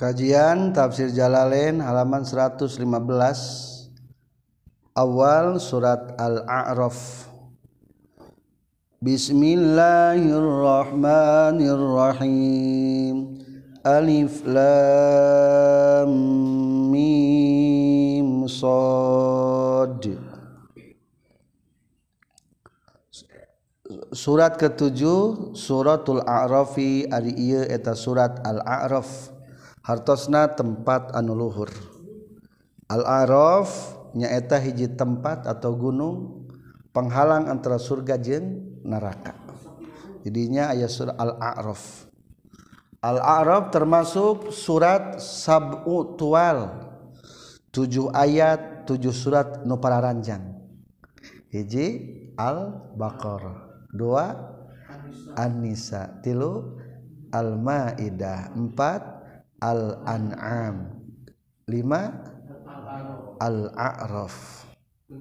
Kajian Tafsir Jalalain halaman 115 awal surat Al-A'raf. Bismillahirrahmanirrahim. Alif Lam Mim Soed. Surat ke-7 Suratul A'rafi ari ieu eta surat Al-A'raf. Hartosna tempat anu luhur. Al-A'raf nyaeta hiji tempat atau gunung penghalang antara surga jeung neraka. Jadinya aya surah Al-A'raf. Al-A'raf termasuk surat sab'u tual. 7 ayat, 7 surat nu pararanjang. Hiji Al-Baqarah, 2 An-Nisa, 3 Al-Ma'idah, 4 Al-An'am, 5 Al-A'raf, 6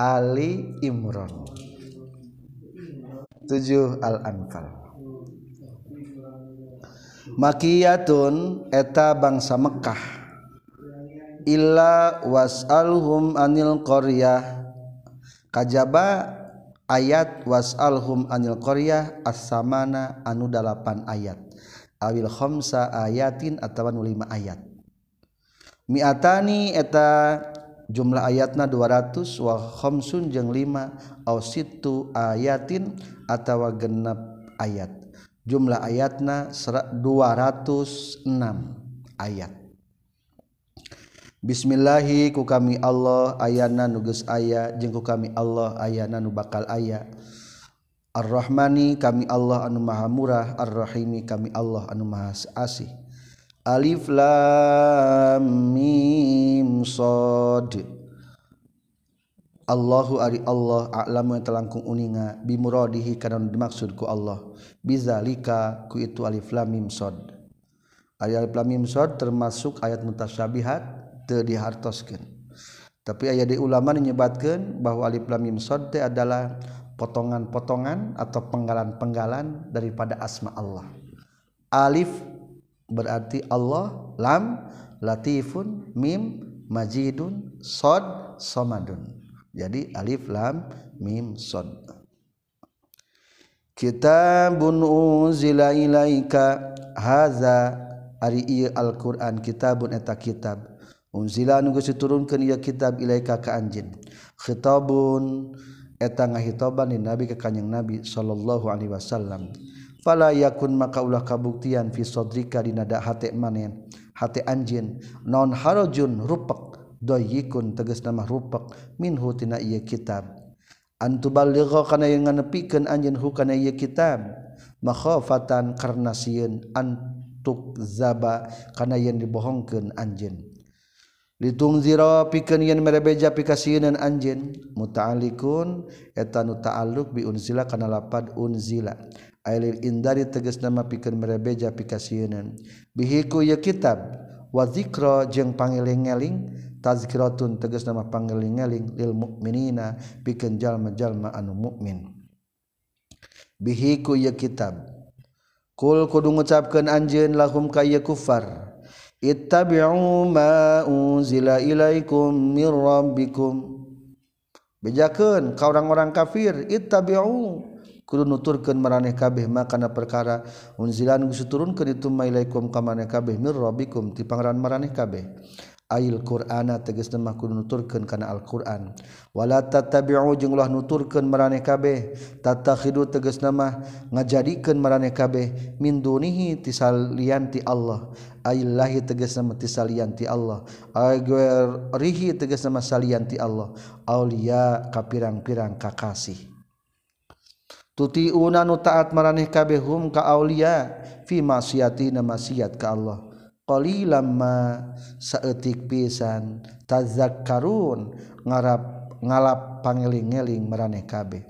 Ali Imran, 7 Al-Anfal. Makiyatun eta bangsa Mekkah. Illa was'alhum anil qaryah, kajaba ayat was'alhum anil qaryah as-samana anu 8 ayat awil khamsa ayatin atawa 5 ayat. Mi'atani eta jumlah ayatna 200 wa khamsun jeung 5 au sittu ayatin atawa 6 ayat. Jumlah ayatna 206 ayat. Bismillahi ku kami Allah ayana nu geus aya jeung ku kami Allah ayana nu bakal aya. Ar-Rahmani kami Allah anu maha murah, Ar-Rahimi kami Allah anu maha asih. Alif Lam Mim Soed. Allahu ari Allah a'lamu telangkung uninga bimuradihi kana dimaksudku Allah. Bizalika ku itu Alif Lam Mim Soed. Alif Lam Mim Soed termasuk ayat mutasyabihat teu dihartoskeun. Tapi aya di ulama nyebatkeun bahwa Alif Lam Mim Soed teh adalah potongan-potongan atau penggalan-penggalan daripada asma Allah. Alif berarti Allah, Lam latifun, Mim majidun, Sod somadun. Jadi Alif Lam Mim Sod. Kitabun unzila ilaika, haza ari ieu Al-Qur'an, kitabun eta kitab. Unzila nu geus diturunkeun ieu kitab ilaika ka anjeun. Khitabun eta ngahitoban di Nabi ke kanjeng Nabi sallallahu alaihi wasallam. Fala yakun maka ulah kabuktian fi sadrika dina hate manen, hate anjeun, non harajun rupek, doyikun tegasna mah rupek, minhu tina ieu kitab. Antuballigha kana yang nganepikeun anjeun hu kana ieu kitab, makhafatan karna sieun antuk zaba kana yang dibohongkeun anjeun. Litungzira pikeun yen merebeja pikasieun anjeun muta'alliqun eta nu ta'alluq bi unzila kana lapad unzila ailil indari tegasna mah pikeun merebeja pikasieun bihi ku ye kitab wa dzikra jeung pangeling-eling tazkiratun tegasna mah pangeling-eling lil mukminina pikeun jalma-jalma anu mukmin bihi ku ye kitab kul kudu ngucapkeun anjeun lahum ka ye kufar Ittabi'u ma unzila ilaikum min rabbikum. Bejakeun ka urang-urang kafir, ittabi'u kudu nuturkeun maraneh kabeh makana perkara unzila nu diturunkeun itu ma ilaikum ka maraneh kabeh min rabbikum ti pangaran maraneh kabeh. Ayil Qur'ana tegasna mah kudu nuturkeun kana Al-Qur'an. Wala tattabi'u jeung ulah nuturkeun maraneh kabeh, tatakhidu tegasna mah ngajadikeun maraneh kabeh min dunihi ti salian ti Allah. Aillahi tegasna salianti Allah, aigrihi tegasna salianti Allah, aulia kapirang-pirang kakasih. Tuti'una nu taat maraneh kabeh hum ka aulia fi ma'siyatina ma'siyat ka Allah. Qalilan ma saeutik pisan tazakkarun ngarap ngalap pangeling-eling maraneh kabeh.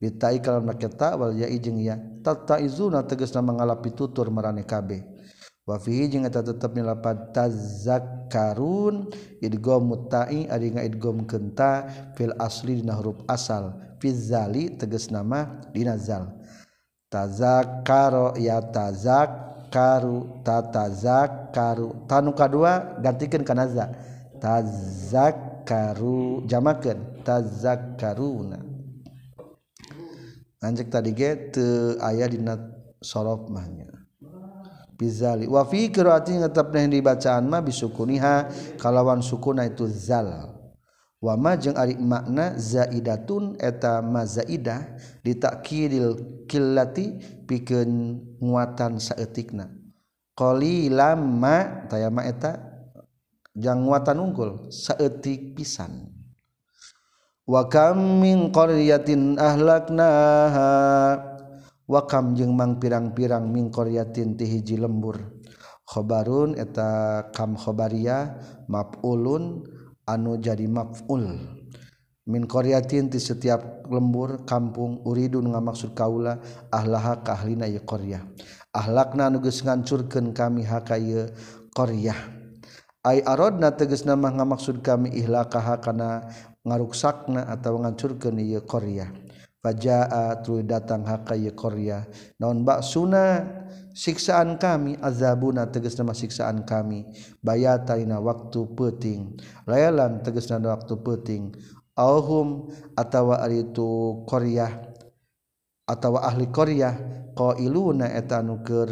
Bitai kalam naketa wal ya'i jeung ya tataizuna tegasna mangalapi tutur maraneh kabeh. Wa fihi jeung eta tetepna lapan tazakkarun idgham mutai ari ngaidgham kenta fil asli dina huruf asal fi zali tegasna mah dina zal tazakkaro ya tazak tazakkaru tatazakkaru tanu kadua gantikan kana za tazakkaru jamakeun tazakkaruna anjek tadi ge teu aya dina sorof mah nya bizali wa fi qira'atin tetepna dibacaan mah bisukuniha kalawan sukuna itu zal wa ma jeung ari makna zaidatun eta ma zaidah ditakidil qillati pikeun nguatan saeutikna qalilam ma tayama eta jang nguatan unggul saeutik pisan wa kam min qaryatin ahlaknaha wa kam jeung mang pirang-pirang min qaryatin ti hiji lembur khabarun eta kam khabariyah maf'ulun anu jadi maf'ul min qaryatin di setiap lembur kampung uridun ngamaksud kaula ahlaha ka ahlina ieu qaryah ahlakna anu geus ngancurkeun kami haka ieu qaryah ai aradna tegasna mah ngamaksud kami ihlakaha kana ngaruksakna atawa ngancurkeun ieu qaryah fajaa tuluy datang haka ieu qaryah naon baksuna siksaan kami azabuna tegasna siksaan kami bayataina waktu peuting layalan tegasna waktu peuting auhum atawa aritu qaryah atawa ahli qaryah qailuna eta anu keur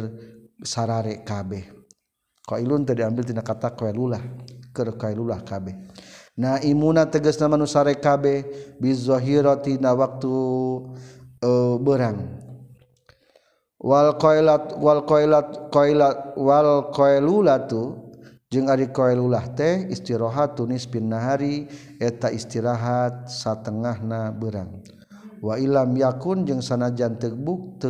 sarare kabeh qailun tadi ambil tina kata koylulah keur koylulah kabeh naimuna tegasna manusare kabeh bizahirati na waktu berang wal qailulatu jeung ari qoilulah teh istirahatun nisfin nahari eta istirahat satengahna beurang wa ilam yakun jeung sanajan teu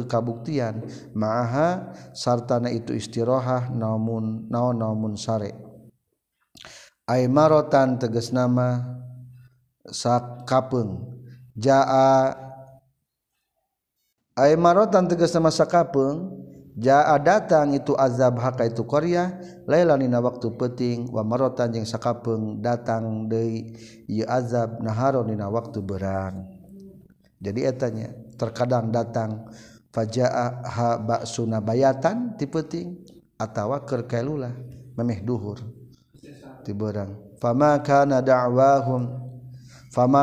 kabuktian ma'aha sartana itu istirahah naon sare ai marotan tegasna mah sakapeung jaa ai marotan tegasna sakapeung jaa datang itu azab haka itu qaryah lailan dina waktu peuting wa marotan jeung sakapeung datang deui ieu azab naharon dina waktu beurang jadi etanya terkadang datang fajaa ha ba'suna bayatan ti peuting atawa keur kailulah memeh duhur ti beurang fama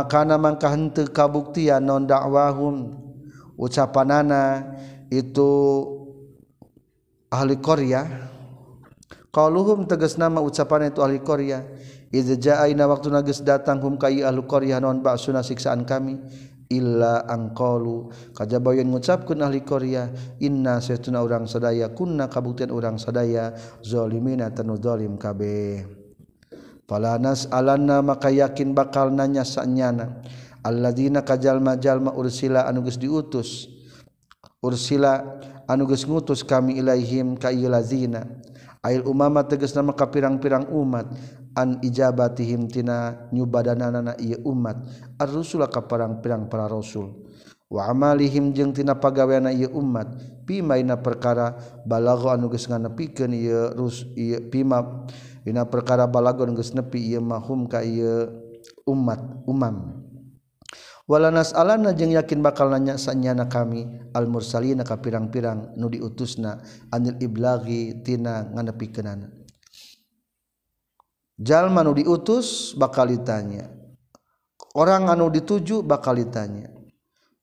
kana mangka henteu kabuktian non da'wahum ucapanana itu ahli qaryah qauluhum tegasna mah ucapan itu ahli qaryah idza ja'aina waktuna geus datang hum ka ahli qaryah naon ba'suna siksaan kami illa angqalu kajaba yen ngucapkeun ahli qaryah inna satuna urang sadaya kunna kabuktian urang sadaya zalimina tanu zalim kabeh falanas alanna maka yakin bakal nanya sanyana alladzina kajalma-jalma ursila anu geus diutus ursila anu geus ngutus kami ilaihim ka ieu lazina ail umama tegasna maka pirang-pirang umat an ijabatihim tina nyubadanana ieu umat ar-rusula ka pirang-pirang para rasul wa amalihim jeung tina pagaweanna ieu umat bima ina perkara balagha anu geus nganepikeun ieu rus ieu bima ina perkara balagha anu geus nepi ieu mahum ka ieu umat umam wala nas'alana jeung yakin bakal nanya sanyana kami al mursalina ka pirang-pirang nu diutusna anil iblaghi tina nganepikeunana jalma nu diutus bakal ditanya orang anu dituju bakal ditanya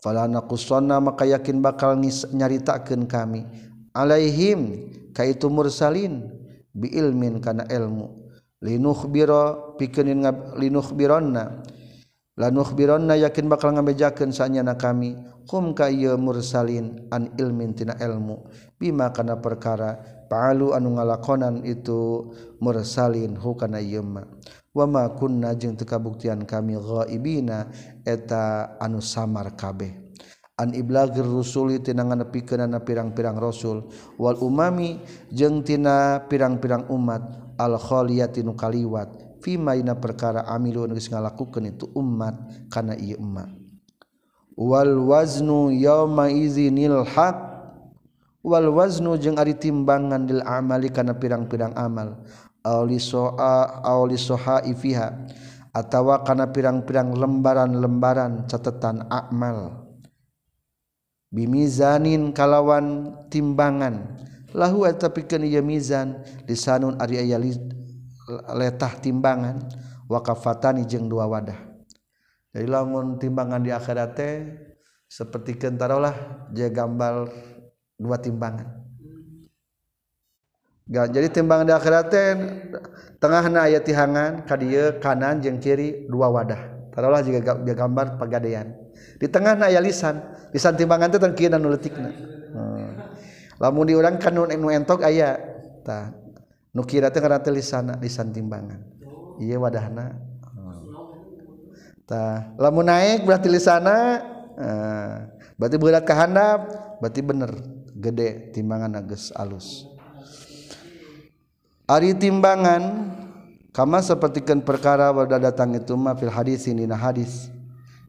fala naqussanna maka yakin bakal nyaritakeun kami alaihim ka itu mursalin bi ilmin kana ilmu linukhbira pikeun linukhbiranna lanukhbironna yakin bakal ngabejakeun sanyana kami hum ka ieu mursalin an ilmin tina ilmu bima kana perkara fa'alu anu ngalakonan itu mursalin hu kana ieu ma wa ma kunna jeung teu kabuktian kami ghaibina eta anu samar kabeh an iblagir rusuli tina nganepikeunana pirang-pirang rasul wal umami jeung tina pirang-pirang umat al khaliyati nu kaliwat fima ina perkara amilu anu geus ngalakukeun itu umat kana ieu umat wal waznu jeung ari timbangan dil amali kana pirang-pirang amal awlisoha ifiha atawa kana pirang-pirang lembaran-lembaran catetan amal bimizanin kalawan timbangan lahu atapikeun ieu mizan lisanun ari aya letah timbangan wakafatani jeung dua wadah. Jadi lamun timbangan di akhirat teh seperti kentarolah je gambar dua timbangan. Jadi timbangan di akhirat teh tengahna aya tihangan ka dieu kanan jeung kiri dua wadah. Tarolah juga gambar pegadaian. Di tengahna aya lisan timbangan teh tengkieu dan leutikna. Lamun diurang kanun nu entok aya tah. Nu kira teh karena lisan timbangan. Ieu wadahna. Tah, lamun naik berarti lisanna berarti berat ka handap, berarti bener gede timbangan geus alus. Ari timbangan kama sapertikeun perkara wada datang itu mah fil hadis dina hadis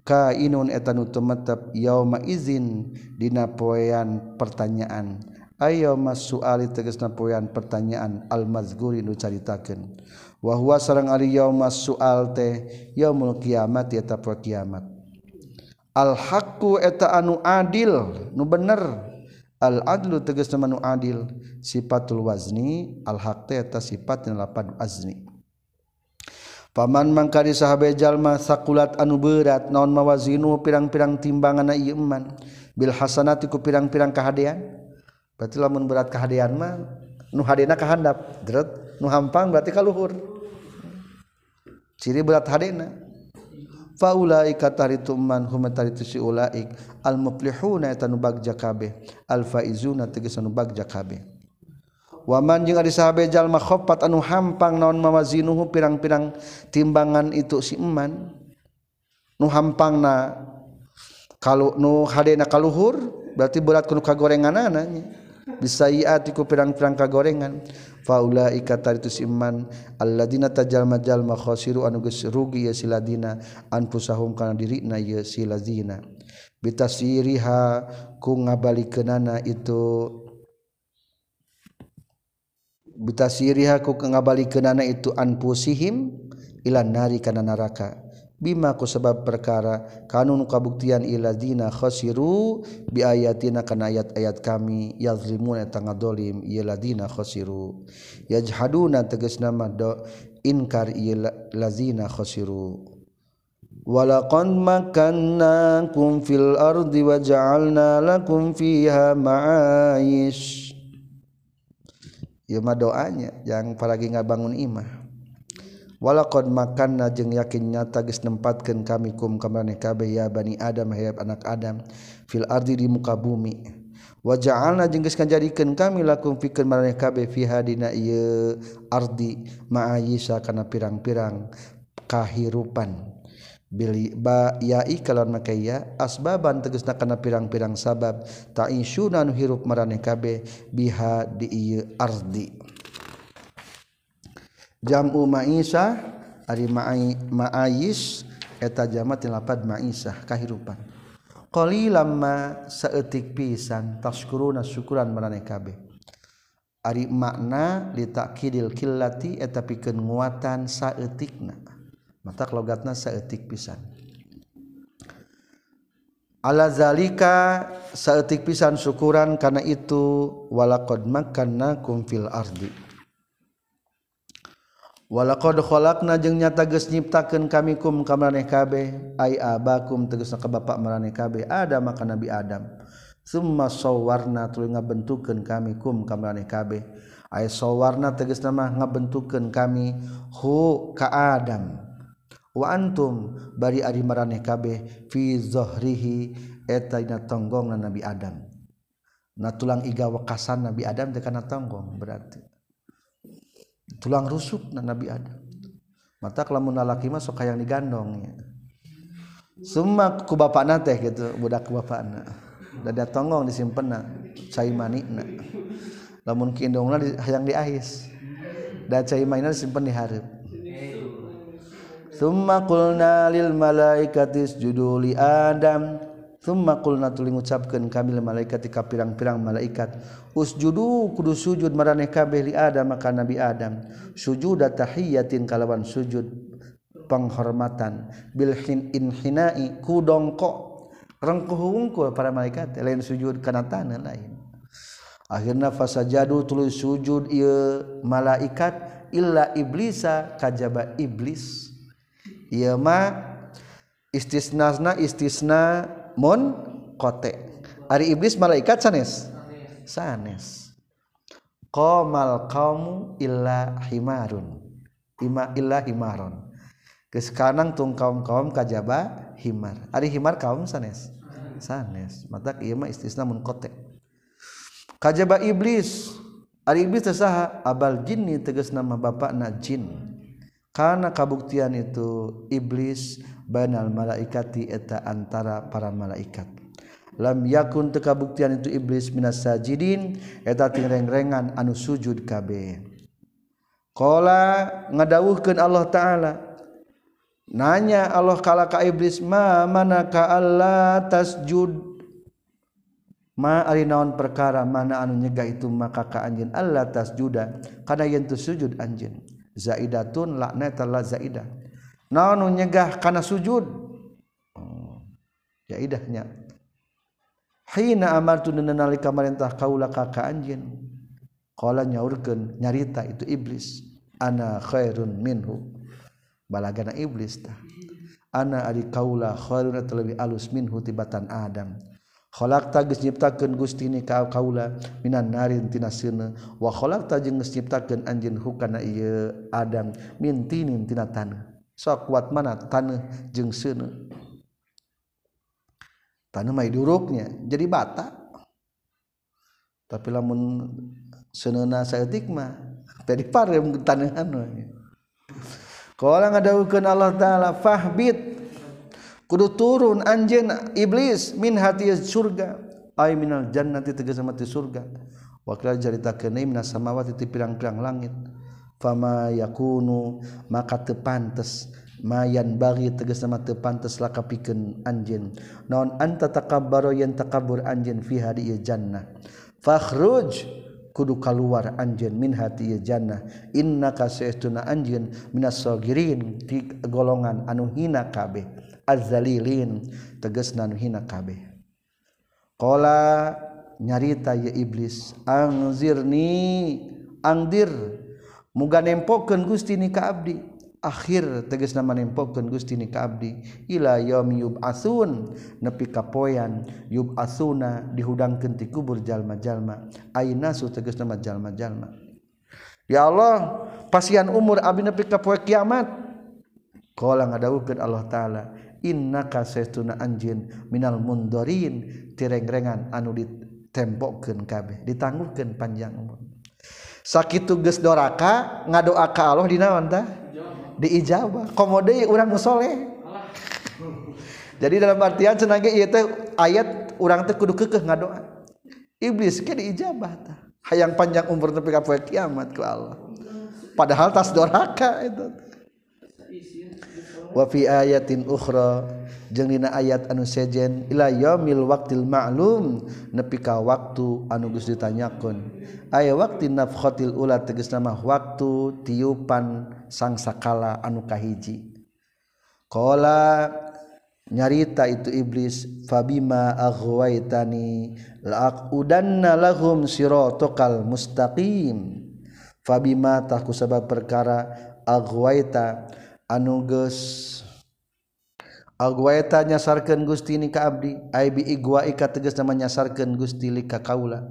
kainun eta nu tumetep yauma izin dina poean pertanyaan ayo masuali tegasna poean pertanyaan al mazguri nu caritakeun wa huwa sareng ari yauma sual teh yaumul kiamat eta poe kiamat al haqqu eta anu adil nu bener al adlu tegasna anu adil sifatul wazni al haqqu eta sifatna lapan wazni paman mangkari sahabe jalma sakulat anu berat naon mawazinu pirang-pirang timbanganna ieu man bil hasanati ku pirang-pirang kahadean berarti lamun berat kahadean mah nu hadena ka handap deret nu hampang berarti ka luhur ciri berat hadena faulaika taritum man hum taritusi ulaik al muflihuna eta nu bagja kabeh al faizuna tegas nu bagja kabeh waman jeung ari sahabe jalma khofat anu hampang naon mawazinuhu pirang-pirang timbangan itu si iman nu hampangna kalau nu hadena ka luhur berarti berat ku kagorenganana nya bisaiati ku pirang-pirang kagorengan faulaika taritus iman alladzina tajalma-jalma khasiru anu geus rugi ya siladina anfusahum kana dirina ya siladina bitasiriha ku ngabalikeunana itu bitasiriha ku ngabalikeunana itu anfusihim ilan nari kana neraka bima ku sebab perkara kanun kabuktian iladzina khasiru bi ayatina kana ayat-ayat kami yazlimuna tanga dolim iladzina khasiru yajhaduna tegasna mado inkar iladzina khasiru walaqad makannakum fil ardi wa ja'alna lakum fiha ma'ayish ieu mah doanya yang palagi ngabangun imah walaqad makanna jeung yakin nyata geus nempatkeun kami kum ka maneh kabeh ya bani adam hayab anak adam fil ardi di muka bumi wa ja'alna jeung geus ngajadikeun kami lakum fikeun maneh kabeh fiha dina ieu ardi ma'ayisa kana pirang-pirang kahirupan bil ba'i kalon makaya asbaban tegasna kana pirang-pirang sabab ta'ishuna nu hirup maneh kabeh biha di ieu ardi jamu ma'isah ari ma'ayis eta jama tina lapad ma'isah kahirupan qalilan ma saeutik pisan tashkuruna syukuran maraneh kabeh ari makna li ta'kidil qillati eta pikeun nguatan saeutikna mata logatna saeutik pisan ala zalika saeutik pisan syukuran kana itu walaqad makannakum fil ardi walaqad khalaqna jeung nyata geus nyiptakeun kami kum ka maneh kabeh ai abakum tegasna ka bapak maneh kabeh Adam ka Nabi Adam summa sawwarna tuluy ngabentukeun kami kum ka maneh kabeh ai sawwarna tegasna mah ngabentukeun kami hu ka Adam wa antum bari ari maneh kabeh fi zahrihi eta dina tonggongna Nabi Adam na tulang iga wekasan Nabi Adam teh kana tonggong berarti tulang rusuk na Nabi Adam mata kelamun lalaki mah sok hayang digandong ya. Semua ku bapakna teh gitu budak ku bapakna dada tonggong disimpenna cai manina lamun ki indongna hayang diais da cai manina disimpen di hareup summa qulna lil malaikati isjudu li adam summa qulna tuluy ngucapkeun kami lil malaikati ka pirang-pirang malaikat usjudu kudu sujud maraneh kabeh li Adam maka Nabi Adam sujud tahiyatin kalawan sujud penghormatan bil inhinai ku dongkok rengkuh-rengkuh para malaikat lain sujud kana tanah lain Akhirna fasajadu tuluy sujud ieu malaikat illa iblisa kajaba iblis. Ieu mah istisnasna istisna munqati. Ari iblis malaikat sanes. Sanes. Qamal qaumu illa himarun. Illa himarun. Geus kanang tung kaum-kaum kajaba himar. Ari himar kaum sanes. Sanes. Matak ieu mah istisna munqati. Kajaba iblis. Ari iblis tersaha abal jinni tegas nama bapakna jin. Karena kabuktian itu iblis banal malaikati eta antara para malaikat. Lam yakun tekabuktian itu iblis minas sajidin eta tingreng-rengan anu sujud kabeh. Qala ngadawuhkeun Allah Ta'ala. Nanya Allah kala ka iblis ma manaka alla tasjud. Ma ari naon perkara mana anu nyegah itu maka ka anjeun alla tasjuda kana yen tu sujud anjeun. Zaidatun lakna tala zaidah. Naon nyegah kana sujud? Zaidahnya. Hina amartu nalika marintah kaula ka anjeun. Qala nyaurkeun nyarita itu iblis. Ana khairun minhu. Balagana iblis tah. Ana ari kaula khairun lebih alus minhu tibatan Adam. Khalaqta geus nyiptakeun Gusti ni ka kaula minan narin tina seuneu wa khalaqta jeung geus nyiptakeun anjeun hukana ieu Adam min tinin tina taneuh sok kuat mana taneuh jeung seuneu taneuh mah duruknya jadi bata tapi lamun seuneuna saeutik mah teh diparem taneuhan we qala ngadawukeun Allah Taala fahbit kudu turun anjeun iblis min hati surga ay minal jannati tegese mati surga wa qala jaritakeun minas samawati ti pirang-pirang langit fama yakunu maka teu pantes mayan bagi tegese mati pantes lakapikeun anjeun naon anta takabbaro yen takabbur anjeun fi hadiye jannah fakhruj kudu kaluar anjeun min hati jannah innaka sa'tuna anjeun minas sagirin ti golongan anu hina kabeh azzalilin tegasna nu hina kabeh qala nyarita ya iblis angzirni angdir muga nempokeun Gusti ni ka abdi akhir tegasna manempokeun Gusti ni ka abdi ila yaumi yub'atsun nepi ka poean yub'atsuna dihudangkeun ti kubur jalma-jalma ainasu tegasna mah jalma-jalma ya Allah pasian umur abdi nepi ka poe kiamat qala ngadawukeun Allah Taala innaka sa'tuna anjin minal mundorin tireng-rengan anu ditempokkeun kabeh ditangguhkeun panjang umur sakitu geus doraka ngadoa ka Allah dinaon tah diijabah komode urang nu saleh jadi dalam artian cenah ge ieu teh ayat urang teh kudu keukeuh ngadoa iblis ke diijabah tah hayang panjang umur nepi ka poe kiamat ku Allah padahal tas doraka eta wa fi ayatin ukhra jeung dina ayat anu sejen ila yaumil waqtil ma'lum nepi ka waktu anu geus ditanyakeun aya waqtin nafkhatil ula tegasna mah waktu tiupan sang sakala anu kahiji qala nyarita itu iblis fabima aghwaitani la'udanna lahum siratal mustaqim fabima taku sabab perkara aghwaita anu geus agwaeta nyasarkeun Gusti ni ka abdi ai bi igwa ika tegasna nyasarkeun Gusti li ka kaula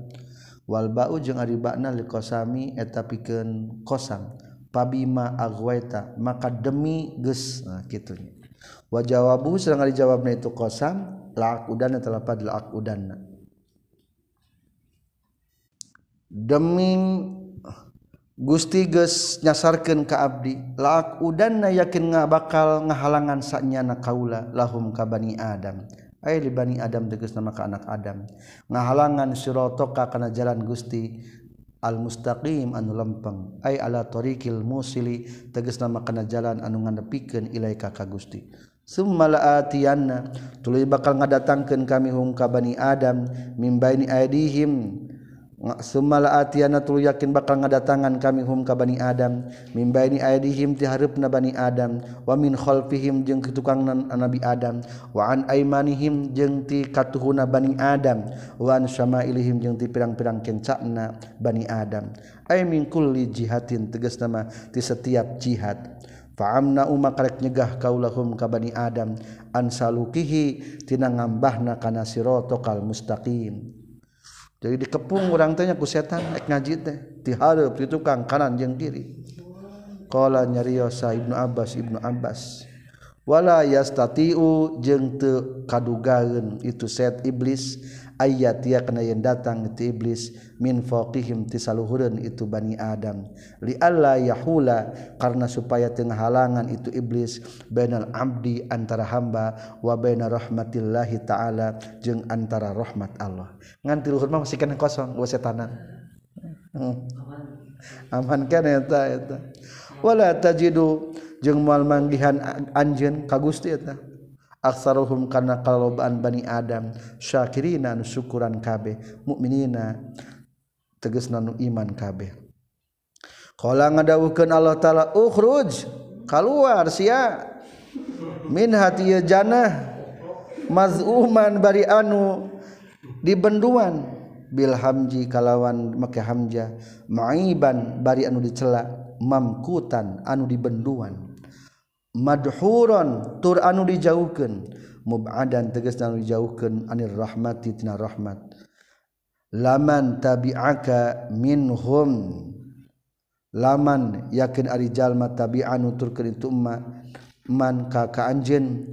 wal ba'u jeung ari ba'na li qasami eta pikeun qasam pabima agwaeta maka demi geus nah kitunya wa jawabu sareng ari jawabna itu qasam laqudanna talapad laqudanna demi Gusti geus nyasarkeun ka abdi laak udanna yakin bakal ngahalangan saknyana kaula lahum ka bani Adam ai li bani Adam tegasna maka anak Adam ngahalangan sirotaka kana jalan Gusti al mustaqim anu lempeng ai ala tariqil musili tegasna maka kana jalan anu ngadepikeun ilaika ka Gusti summa laatiyanna tuluy bakal ngadatangkeun kami hum ka bani Adam mimbaini aidihim Sumala atiyana tul yakin bakal ngadatangan kami hum ka bani Adam min baini aidihim ti hareupna bani Adam wa min khalfihim jeung kitukangna nabi Adam wa an aimanihim jeung ti katuhuna bani Adam wa an syama'ilihim jeung ti pirang-pirang kencana bani Adam ay min kulli jihatin tegasna mah ti setiap jihad fa'amna umakarek nyegah kaulahum ka bani Adam an salukihi tina ngambahna kana sirotokal mustaqim. Jadi dikepung orang tanya ku setan ek ngaji teh dihareup di tukang kanan jeung kiri. Qala nyarios Ibnu Abbas wala yastati'u jeung teu kadugaeun itu set iblis ayat ya kana yen datang ti iblis min faqihim tisaluhureun itu bani Adam li alla yahula karena supaya teu halangan itu iblis bainal abdi antara hamba wa bainar rahmatillahi taala jeung antara rahmat Allah nganti luhur mah masih kana kosong wa setanan aman kana eta wala tajidu jeung moal manggihan anjeun ka Gusti eta aksaruhum kana kalobaan bani Adam syakirina anu syukuran kabeh mukminina tegasna anu iman kabeh qala ngadawuhkeun Allah taala ukhruj kaluar sia min hatiya janah mazuman bari anu dibenduan bil hamji kalawan make hamzah maiban bari anu dicela mamkutan anu dibenduan madhuron tur anu dijauhkeun mub'adan tegasna anu dijauhkeun anir rahmati tina rahmat laman tabi'aka minhum laman yakin ari jalma tabi'anu tur keun tu man ka anjeun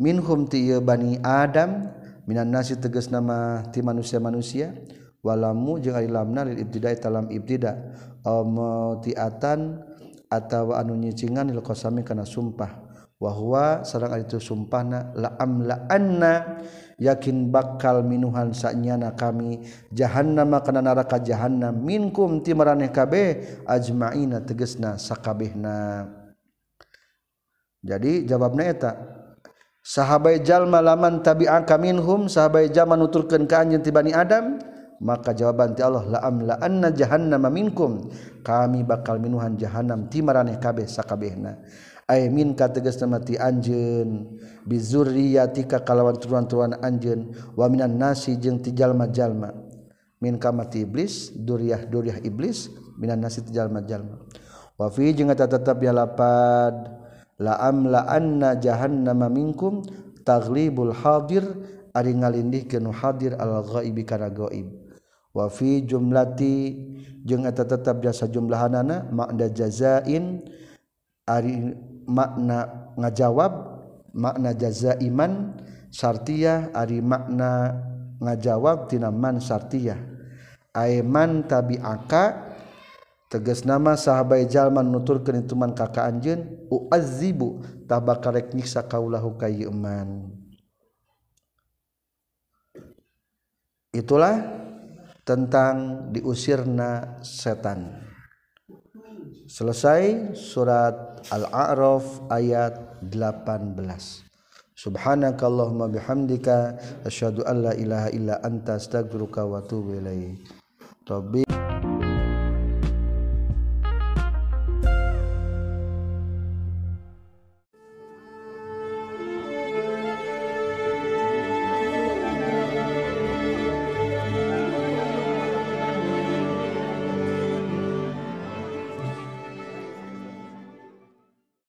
minhum ti bani Adam minan nasi tegasna mah ti manusia-manusia walamu jeung ari lamna lil ibtida' talam ibtida' amatiatan atawa anu nyicingan lil qasami kana sumpah wa huwa sareng ari tu sumpahna la amla anna yakin bakal minuhan sanyana kami jahannam kana neraka jahannam minkum timaraneh kabeh ajmaina tegesna sakabehna. Jadi jawabna eta sahabai jalma laman tabi'aka minhum sahabai jalma nuturkeun ka anjeun ti bani Adam maka jawaban ti Allah la amla anna jahannama minkum kami bakal minuhan jahannam ti maraneh kabeh sakabehna ay min ka tegasna ti anjeun bizurriyatika kalawan turuan-turuan anjeun wa minan nasi jeung ti jalma-jalma min ka mati iblis duriah-duriah iblis minan nasi ti jalma-jalma wa fi jeung eta tetep ya lapad la amla anna jahannama minkum taglibul hadir ari ngalindihkeun hadir al ghaibi kana gaib wa fi jumlati jeung eta tetep jasa jumlahanana makna jazain ari makna ngajawab makna jazaiman syartiyah ari makna ngajawab tina man syartiyah ai man tabi'aka tegasna mah sahabai jalma nuturkeun itu man ka anjeun uazzibu tabakarek nyiksa kaulahu kayu man. Itulah tentang diusirna setan. Selesai surat Al-A'raf ayat 18. Subhanakallahumma bihamdika asyhadu an la ilaha illa anta astaghfiruka wa atubu ilaik. Rabbi